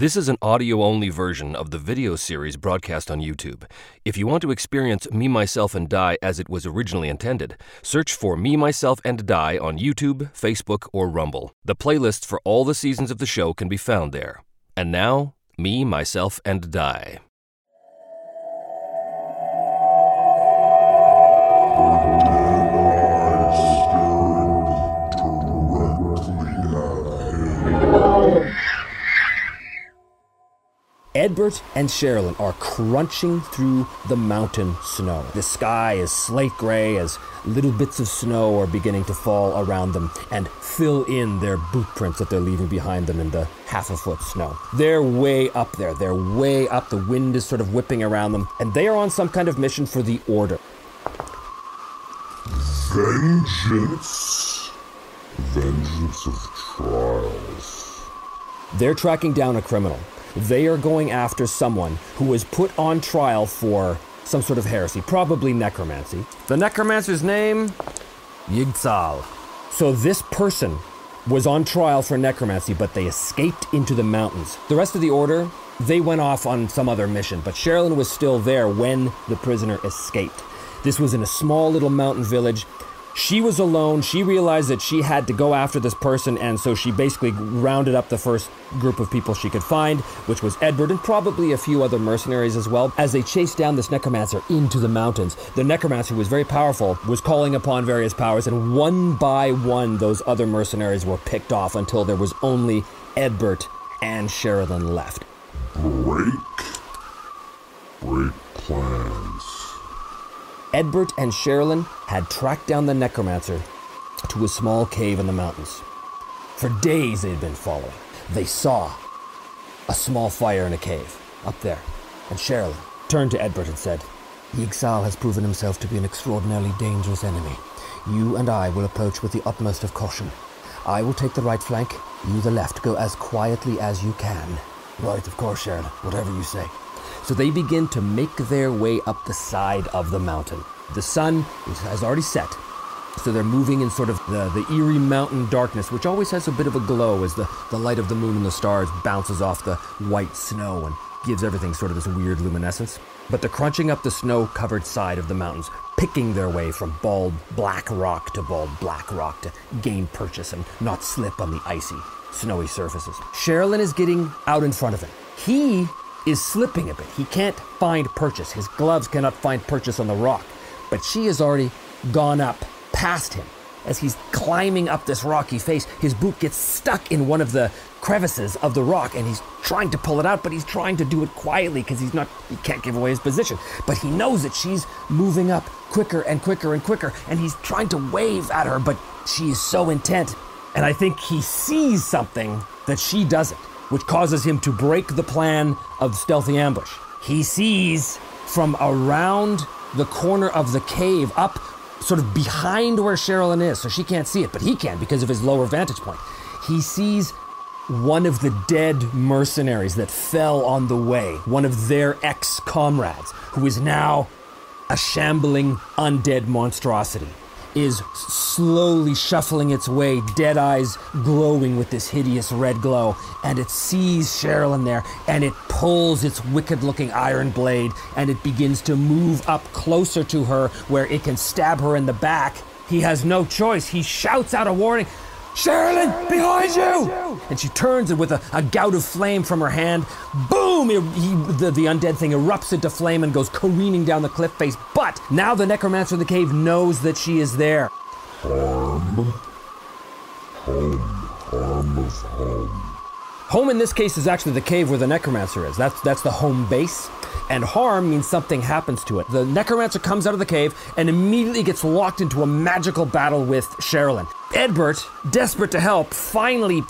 This is an audio-only version of the video series broadcast on YouTube. If you want to experience Me, Myself, and Die as it was originally intended, search for Me, Myself, and Die on YouTube, Facebook, or Rumble. The playlists for all the seasons of the show can be found there. And now, Me, Myself, and Die. Edbert and Sherilyn are crunching through the mountain snow. The sky is slate gray as little bits of snow are beginning to fall around them and fill in their boot prints that they're leaving behind them in the half-a-foot snow. They're way up there. They're way up. The wind is sort of whipping around them, and they are on some kind of mission for the Order. Vengeance. Vengeance of trials. They're tracking down a criminal. They are going after someone who was put on trial for some sort of heresy, probably necromancy. The necromancer's name? Yigtsal. So this person was on trial for necromancy, but they escaped into the mountains. The rest of the Order, they went off on some other mission, but Sherilyn was still there when the prisoner escaped. This was in a small little mountain village. She was alone. She realized that she had to go after this person, and so she basically rounded up the first group of people she could find, which was Edbert and probably a few other mercenaries as well. As they chased down this necromancer into the mountains, the necromancer, who was very powerful, was calling upon various powers, and one by one those other mercenaries were picked off until there was only Edbert and Sherilyn left. Break plans. Edbert and Sherilyn had tracked down the necromancer to a small cave in the mountains. For days they had been following. They saw a small fire in a cave up there, and Sherilyn turned to Edbert and said, Yigtsal has proven himself to be an extraordinarily dangerous enemy. You and I will approach with the utmost of caution. I will take the right flank, you the left. Go as quietly as you can. Right, of course, Sherilyn, whatever you say. So they begin to make their way up the side of the mountain. The sun has already set, so they're moving in sort of the eerie mountain darkness, which always has a bit of a glow as the light of the moon and the stars bounces off the white snow and gives everything sort of this weird luminescence. But they're crunching up the snow-covered side of the mountains, picking their way from bald black rock to bald black rock to gain purchase and not slip on the icy, snowy surfaces. Sherilyn is getting out in front of him. He is slipping a bit. He can't find purchase. His gloves cannot find purchase on the rock. But she has already gone up past him. As he's climbing up this rocky face, his boot gets stuck in one of the crevices of the rock, and he's trying to pull it out, but he's trying to do it quietly because he can't give away his position. But he knows that she's moving up quicker and quicker and quicker, and he's trying to wave at her, but she is so intent. And I think he sees something that she doesn't, which causes him to break the plan of stealthy ambush. He sees from around the corner of the cave up sort of behind where Sherilyn is, so she can't see it, but he can because of his lower vantage point. He sees one of the dead mercenaries that fell on the way, one of their ex-comrades, who is now a shambling undead monstrosity, is slowly shuffling its way, dead eyes glowing with this hideous red glow, and it sees Sherilyn there, and it pulls its wicked-looking iron blade, and it begins to move up closer to her where it can stab her in the back. He has no choice. He shouts out a warning, Sherilyn, behind you! And she turns, and with a gout of flame from her hand, boom! The undead thing erupts into flame and goes careening down the cliff face. But now the necromancer in the cave knows that she is there. Home. Home in this case is actually the cave where the necromancer is. That's the home base. And harm means something happens to it. The necromancer comes out of the cave and immediately gets locked into a magical battle with Sherilyn. Edbert, desperate to help, finally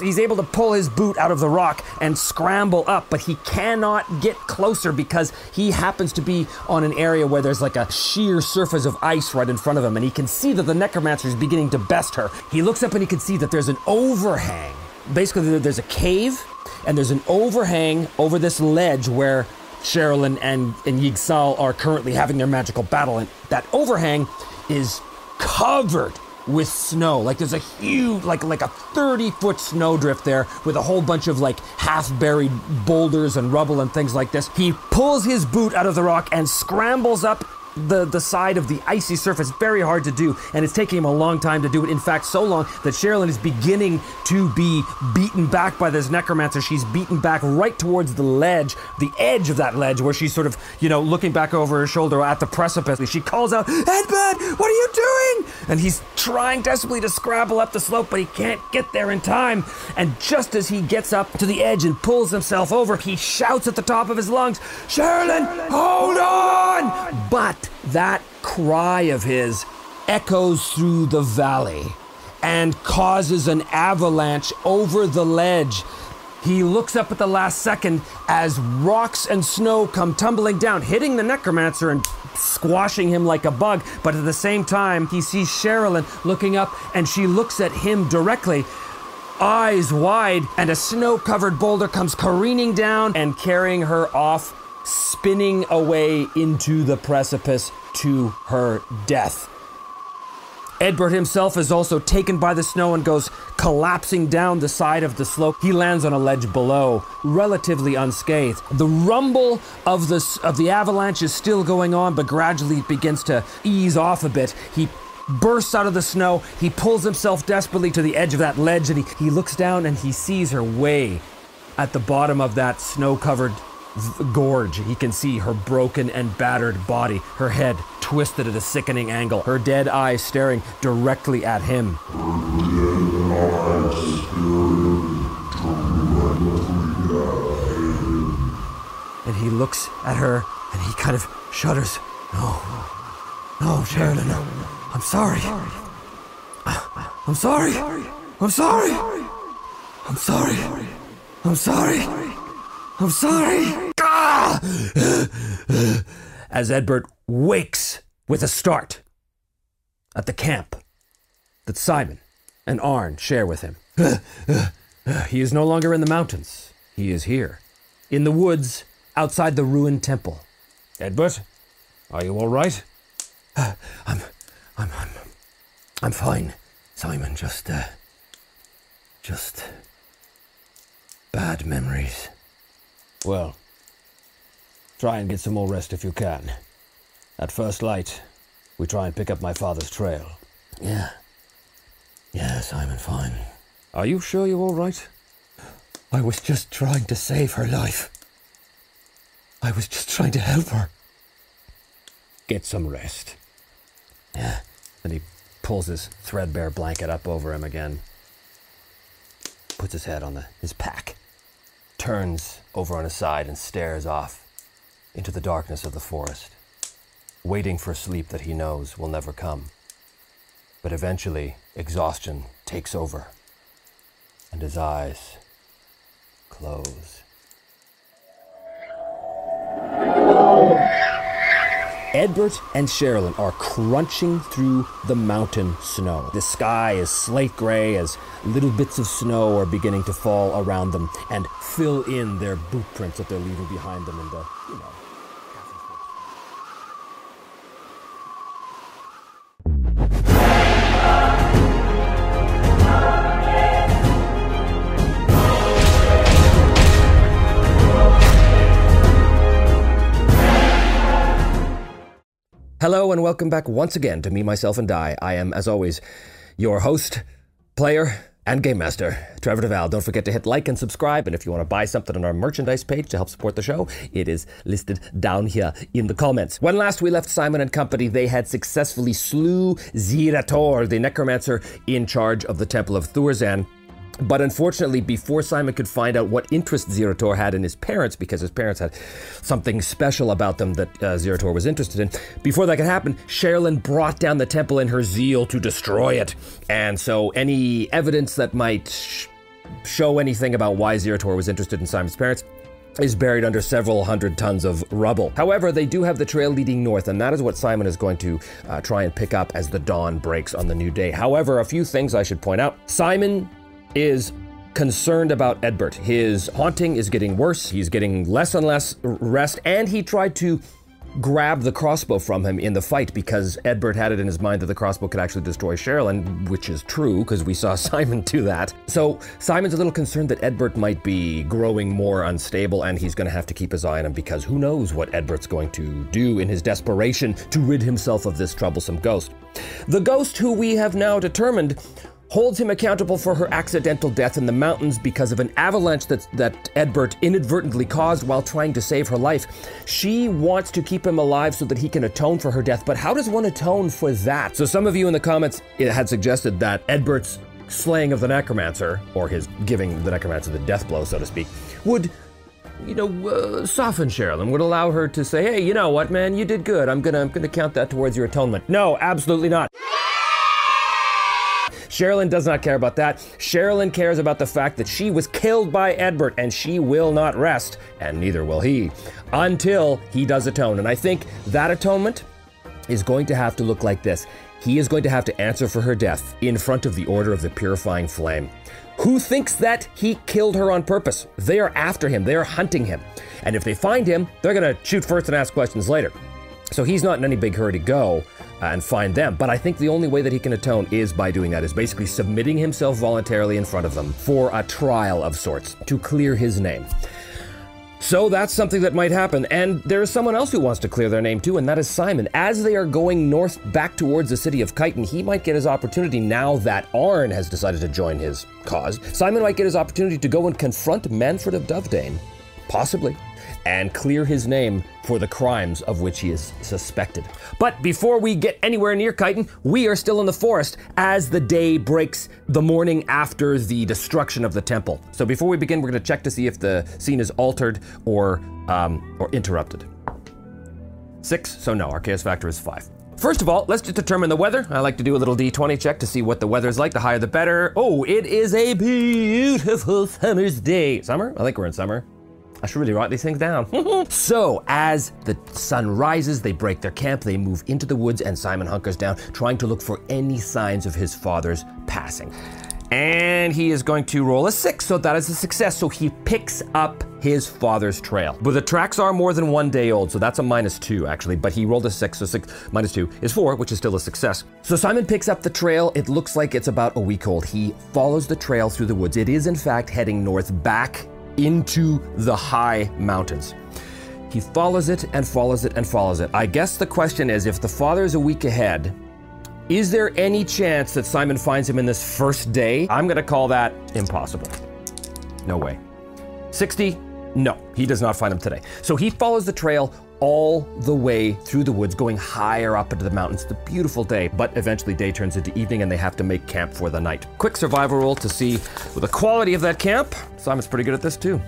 he's able to pull his boot out of the rock and scramble up, but he cannot get closer because he happens to be on an area where there's like a sheer surface of ice right in front of him, and he can see that the necromancer is beginning to best her. He looks up and he can see that there's an overhang. Basically, there's a cave, and there's an overhang over this ledge where Sherilyn and Yigtsal are currently having their magical battle, and that overhang is covered with snow. Like there's a huge, like a 30-foot snowdrift there with a whole bunch of like half-buried boulders and rubble and things like this. He pulls his boot out of the rock and scrambles up the side of the icy surface. Very hard to do, and it's taking him a long time to do it. In fact, so long that Sherilyn is beginning to be beaten back by this necromancer. She's beaten back right towards the ledge, the edge of that ledge, where she's sort of, you know, looking back over her shoulder at the precipice. She calls out, "Edbert, what are you doing?" And he's trying desperately to scrabble up the slope, but he can't get there in time. And just as he gets up to the edge and pulls himself over, he shouts at the top of his lungs, "Sherilyn, hold on!" But that cry of his echoes through the valley and causes an avalanche over the ledge. He looks up at the last second as rocks and snow come tumbling down, hitting the necromancer and squashing him like a bug. But at the same time, he sees Sherilyn looking up, and she looks at him directly, eyes wide, and a snow-covered boulder comes careening down and carrying her off, spinning away into the precipice to her death. Edbert himself is also taken by the snow and goes collapsing down the side of the slope. He lands on a ledge below, relatively unscathed. The rumble of the avalanche is still going on, but gradually it begins to ease off a bit. He bursts out of the snow, he pulls himself desperately to the edge of that ledge, and he looks down and he sees her way at the bottom of that snow-covered gorge. He can see her broken and battered body, her head twisted at a sickening angle, her dead eyes staring directly at him. And he looks at her and he kind of shudders. No, Sherilyn, I'm sorry. I'm sorry. I'm sorry. I'm sorry. I'm sorry. I'm sorry! Ah! As Edbert wakes with a start at the camp that Simon and Arn share with him. He is no longer in the mountains. He is here, in the woods, outside the ruined temple. Edbert, are you all right? I'm fine, Simon. Just bad memories. Well, try and get some more rest if you can. At first light, we try and pick up my father's trail. Yeah, Simon, fine. Are you sure you're all right? I was just trying to save her life. I was just trying to help her. Get some rest. Yeah. And he pulls his threadbare blanket up over him again. Puts his head on his pack. Turns over on his side and stares off into the darkness of the forest, waiting for sleep that he knows will never come. But eventually, exhaustion takes over, and his eyes close. Edbert and Sherilyn are crunching through the mountain snow. The sky is slate gray as little bits of snow are beginning to fall around them and fill in their boot prints that they're leaving behind them in the, you know. Hello and welcome back once again to Me, Myself, and Die. I am, as always, your host, player, and game master, Trevor DeVal. Don't forget to hit like and subscribe, and if you want to buy something on our merchandise page to help support the show, it is listed down here in the comments. When last we left Simon and company, they had successfully slew Zerator, the necromancer in charge of the Temple of Thurzan. But unfortunately, before Simon could find out what interest Zerator had in his parents, because his parents had something special about them that Zerator was interested in, before that could happen, Sherilyn brought down the temple in her zeal to destroy it. And so any evidence that might show anything about why Zerator was interested in Simon's parents is buried under several hundred tons of rubble. However, they do have the trail leading north, and that is what Simon is going to try and pick up as the dawn breaks on the new day. However, a few things I should point out. Simon is concerned about Edbert. His haunting is getting worse, he's getting less and less rest, and he tried to grabbed the crossbow from him in the fight because Edbert had it in his mind that the crossbow could actually destroy Sherilyn, which is true because we saw Simon do that. So Simon's a little concerned that Edbert might be growing more unstable and he's going to have to keep his eye on him because who knows what Edbert's going to do in his desperation to rid himself of this troublesome ghost. The ghost, who we have now determined, holds him accountable for her accidental death in the mountains because of an avalanche that Edbert inadvertently caused while trying to save her life. She wants to keep him alive so that he can atone for her death, but how does one atone for that? So some of you in the comments had suggested that Edbert's slaying of the necromancer, or his giving the necromancer the death blow, so to speak, would, you know, soften Sherilyn, would allow her to say, hey, you know what, man, you did good. I'm gonna count that towards your atonement. No, absolutely not. Sherilyn does not care about that. Sherilyn cares about the fact that she was killed by Edbert and she will not rest, and neither will he, until he does atone. And I think that atonement is going to have to look like this. He is going to have to answer for her death in front of the Order of the Purifying Flame, who thinks that he killed her on purpose. They are after him, they are hunting him. And if they find him, they're gonna shoot first and ask questions later. So he's not in any big hurry to go and find them. But I think the only way that he can atone is by doing that, is basically submitting himself voluntarily in front of them for a trial of sorts to clear his name. So that's something that might happen. And there is someone else who wants to clear their name too, and that is Simon. As they are going north back towards the city of Chiton, he might get his opportunity now that Arn has decided to join his cause. Simon might get his opportunity to go and confront Manfred of Dovedane, possibly, and clear his name for the crimes of which he is suspected. But before we get anywhere near Chiton, we are still in the forest as the day breaks, the morning after the destruction of the temple. So before we begin, we're going to check to see if the scene is altered or interrupted. 6, so no, our chaos factor is 5. First of all, let's just determine the weather. I like to do a little D20 check to see what the weather's like. The higher the better. Oh, it is a beautiful summer's day. Summer? I think we're in summer. I should really write these things down. So, as the sun rises, they break their camp, they move into the woods, and Simon hunkers down, trying to look for any signs of his father's passing. And he is going to roll a 6, so that is a success. So he picks up his father's trail. But the tracks are more than 1 day old, so that's a -2 actually, but he rolled a 6, so 6 minus 2 is 4, which is still a success. So Simon picks up the trail. It looks like it's about a week old. He follows the trail through the woods. It is in fact heading north back into the high mountains. He follows it and follows it and follows it. I guess the question is, if the father is a week ahead, is there any chance that Simon finds him in this first day? I'm gonna call that impossible. No way. 60, no, he does not find him today. So he follows the trail all the way through the woods, going higher up into the mountains. It's a beautiful day, but eventually day turns into evening and they have to make camp for the night. Quick survival roll to see the quality of that camp. Simon's pretty good at this too.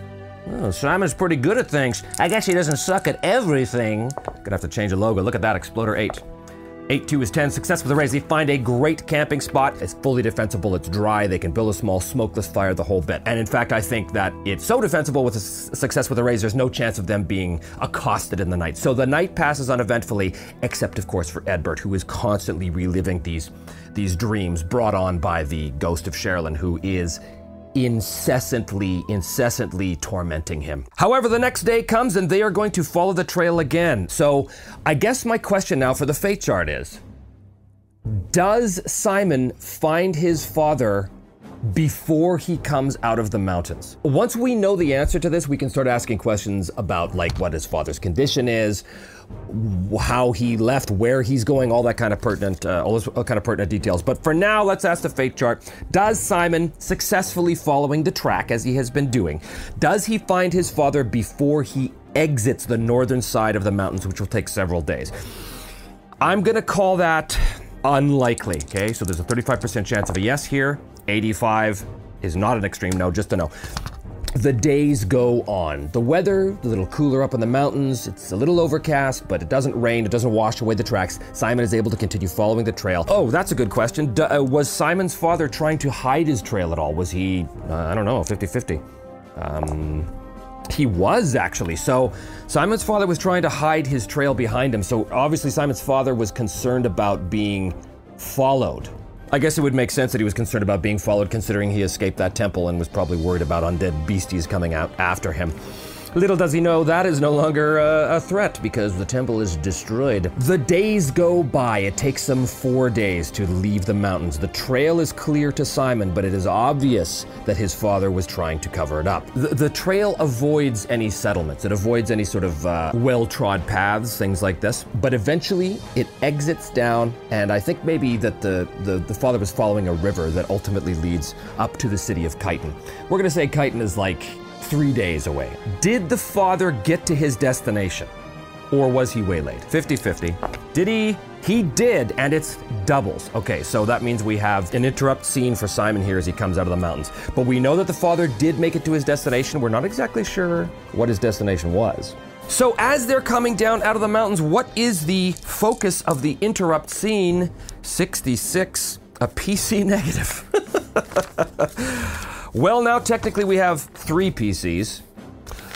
Oh, Simon's pretty good at things. I guess he doesn't suck at everything. Gonna have to change the logo. Look at that, Exploder 8. 8-2 is 10, success with the raise. They find a great camping spot. It's fully defensible, it's dry, they can build a small smokeless fire, the whole bit. And in fact, I think that it's so defensible with a success with the raise, there's no chance of them being accosted in the night. So the night passes uneventfully, except of course for Edbert, who is constantly reliving these dreams brought on by the ghost of Sherilyn, who is incessantly tormenting him. However, the next day comes and they are going to follow the trail again. So I guess my question now for the fate chart is, does Simon find his father before he comes out of the mountains? Once we know the answer to this, we can start asking questions about like what his father's condition is, how he left, where he's going, all that kind of pertinent, details. But for now, let's ask the fate chart. Does Simon, successfully following the track as he has been doing, does he find his father before he exits the northern side of the mountains, which will take several days? I'm gonna call that unlikely, okay? So there's a 35% chance of a yes here. 85 is not an extreme no, just a no. The days go on. The weather, a little cooler up in the mountains, it's a little overcast, but it doesn't rain, it doesn't wash away the tracks. Simon is able to continue following the trail. Oh, that's a good question. Was Simon's father trying to hide his trail at all? Was he, I don't know, 50-50? He was actually. So Simon's father was trying to hide his trail behind him. So obviously Simon's father was concerned about being followed. I guess it would make sense that he was concerned about being followed, considering he escaped that temple and was probably worried about undead beasties coming out after him. Little does he know that is no longer a threat because the temple is destroyed. The days go by. It takes them 4 days to leave the mountains. The trail is clear to Simon, but it is obvious that his father was trying to cover it up. The trail avoids any settlements. It avoids any sort of well-trod paths, things like this. But eventually it exits down, and I think maybe that the father was following a river that ultimately leads up to the city of Chiton. We're gonna say Chiton is like 3 days away. Did the father get to his destination? Or was he waylaid? 50-50. Did he? He did, and it's doubles. Okay, so that means we have an interrupt scene for Simon here as he comes out of the mountains. But we know that the father did make it to his destination. We're not exactly sure what his destination was. So as they're coming down out of the mountains, what is the focus of the interrupt scene? 66, a PC negative. Well, now technically we have 3 PCs.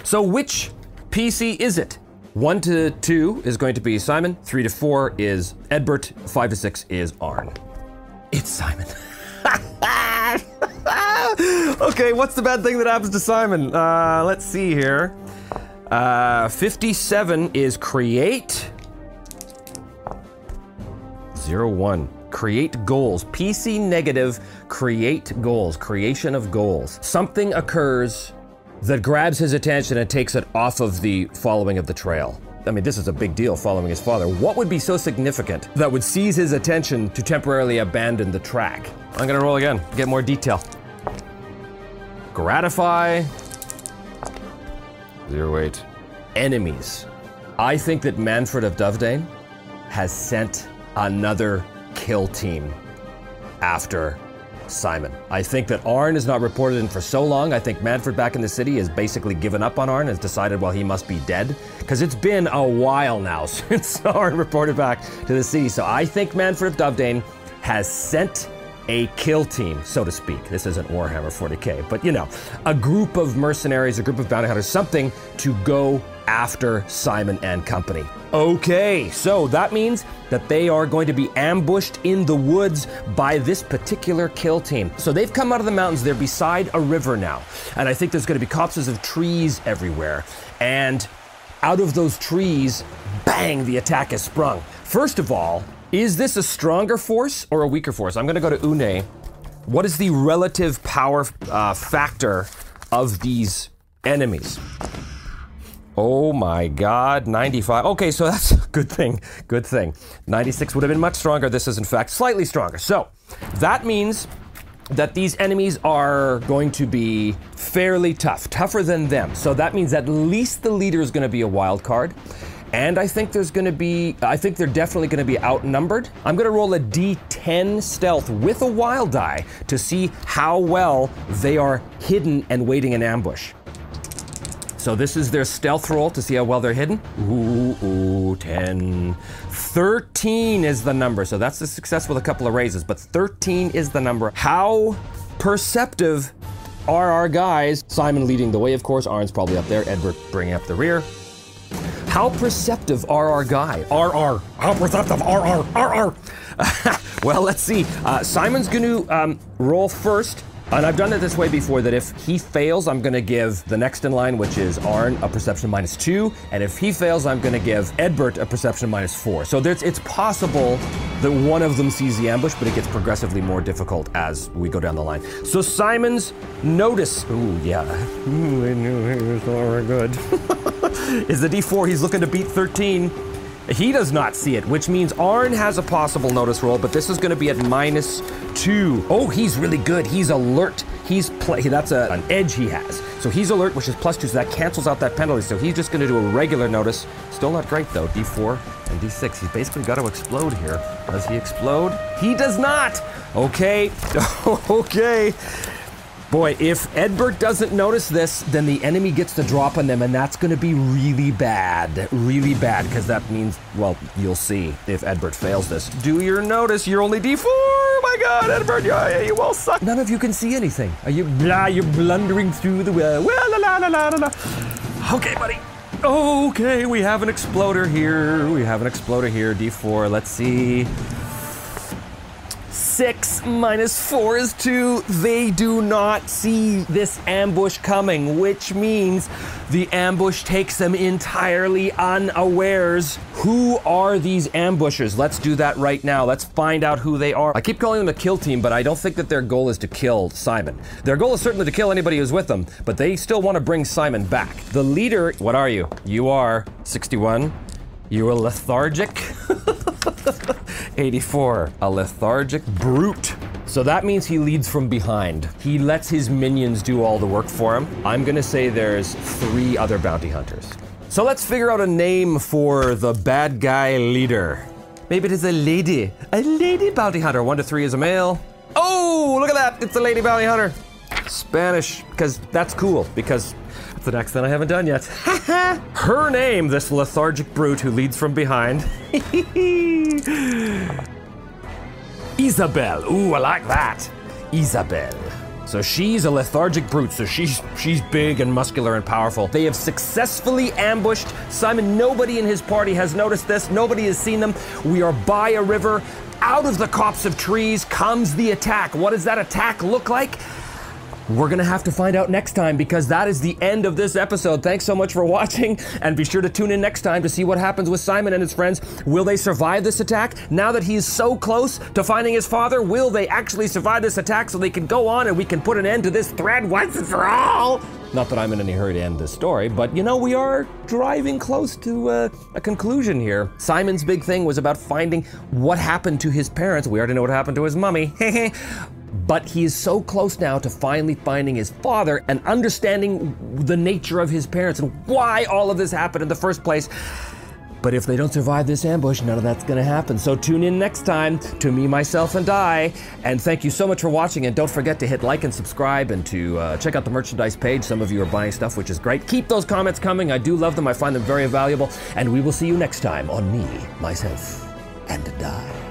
So which PC is it? 1 to 2 is going to be Simon, 3 to 4 is Edbert, 5 to 6 is Arn. It's Simon. Okay, what's the bad thing that happens to Simon? Let's see here. 57 is create. 01. Create goals. PC negative, create goals. Creation of goals. Something occurs that grabs his attention and takes it off of the following of the trail. I mean, this is a big deal, following his father. What would be so significant that would seize his attention to temporarily abandon the track? I'm gonna roll again, get more detail. Gratify. 08. Enemies. I think that Manfred of Dovedane has sent another kill team after Simon. I think that Arn is not reported in for so long. I think Manfred back in the city has basically given up on Arn, has decided, well, he must be dead, because it's been a while now since Arn reported back to the city. So I think Manfred of Dovedane has sent a kill team, so to speak. This isn't Warhammer 40k, but you know, a group of mercenaries, a group of bounty hunters, something to go after Simon and company. Okay, so that means that they are going to be ambushed in the woods by this particular kill team. So they've come out of the mountains, they're beside a river now, and I think there's gonna be copses of trees everywhere, and out of those trees, bang, the attack is sprung. First of all, is this a stronger force or a weaker force? I'm gonna go to Une. What is the relative power factor of these enemies? Oh my God, 95. Okay, so that's a good thing, good thing. 96 would have been much stronger. This is in fact slightly stronger. So that means that these enemies are going to be fairly tough, tougher than them. So that means at least the leader is gonna be a wild card. And I think there's gonna be, I think they're definitely gonna be outnumbered. I'm gonna roll a D10 stealth with a wild die to see how well they are hidden and waiting in ambush. So this is their stealth roll to see how well they're hidden. Ooh, 10. 13 is the number. So that's a success with a couple of raises, but 13 is the number. How perceptive are our guys? Simon leading the way, of course. Arn's probably up there. Edward bringing up the rear. How perceptive are our guys? RR. How perceptive? RR. RR. Well, let's see. Simon's gonna roll first. And I've done it this way before, that if he fails, I'm gonna give the next in line, which is Arn, a perception -2, and if he fails, I'm gonna give Edbert a perception -4. So it's possible that one of them sees the ambush, but it gets progressively more difficult as we go down the line. So Simon's notice, ooh, yeah. Ooh, I knew he was already good. Is the D4, he's looking to beat 13. He does not see it, which means Arn has a possible notice roll, but this is gonna be at -2. Oh, he's really good, he's alert. That's an edge he has. So he's alert, which is +2, so that cancels out that penalty. So he's just gonna do a regular notice. Still not great though, D4 and D6. He's basically gotta explode here. Does he explode? He does not! Okay, okay. Boy, if Edbert doesn't notice this, then the enemy gets the drop on them, and that's gonna be really bad, because that means, well, you'll see if Edbert fails this. Do your notice, you're only D4! Oh my God, Edbert, you all suck! None of you can see anything. Are you, you're blundering through the well. Okay, buddy. Okay, we have an exploder here. D4, let's see. 6. -4 is 2. They do not see this ambush coming, which means the ambush takes them entirely unawares. Who are these ambushers? Let's do that right now. Let's find out who they are. I keep calling them a kill team, but I don't think that their goal is to kill Simon. Their goal is certainly to kill anybody who's with them, but they still want to bring Simon back. The leader, what are you? You are 61. You are lethargic. 84, a lethargic brute. So that means he leads from behind. He lets his minions do all the work for him. I'm gonna say there's 3 other bounty hunters. So let's figure out a name for the bad guy leader. Maybe it is a lady bounty hunter. 1 to 3 is a male. Oh, look at that, it's a lady bounty hunter. Spanish, because that's cool, because that's an accent I haven't done yet. Her name, this lethargic brute who leads from behind. Isabel, ooh, I like that. Isabel. So she's a lethargic brute, so she's big and muscular and powerful. They have successfully ambushed Simon. Nobody in his party has noticed this. Nobody has seen them. We are by a river. Out of the copse of trees comes the attack. What does that attack look like? We're gonna have to find out next time, because that is the end of this episode. Thanks so much for watching, and be sure to tune in next time to see what happens with Simon and his friends. Will they survive this attack? Now that he's so close to finding his father, will they actually survive this attack so they can go on and we can put an end to this thread once and for all? Not that I'm in any hurry to end this story, but you know, we are driving close to a conclusion here. Simon's big thing was about finding what happened to his parents. We already know what happened to his mummy. But he is so close now to finally finding his father and understanding the nature of his parents and why all of this happened in the first place. But if they don't survive this ambush, none of that's gonna happen. So tune in next time to Me, Myself, and Die. And thank you so much for watching, and don't forget to hit like and subscribe, and to check out the merchandise page. Some of you are buying stuff, which is great. Keep those comments coming. I do love them. I find them very valuable. And we will see you next time on Me, Myself, and Die.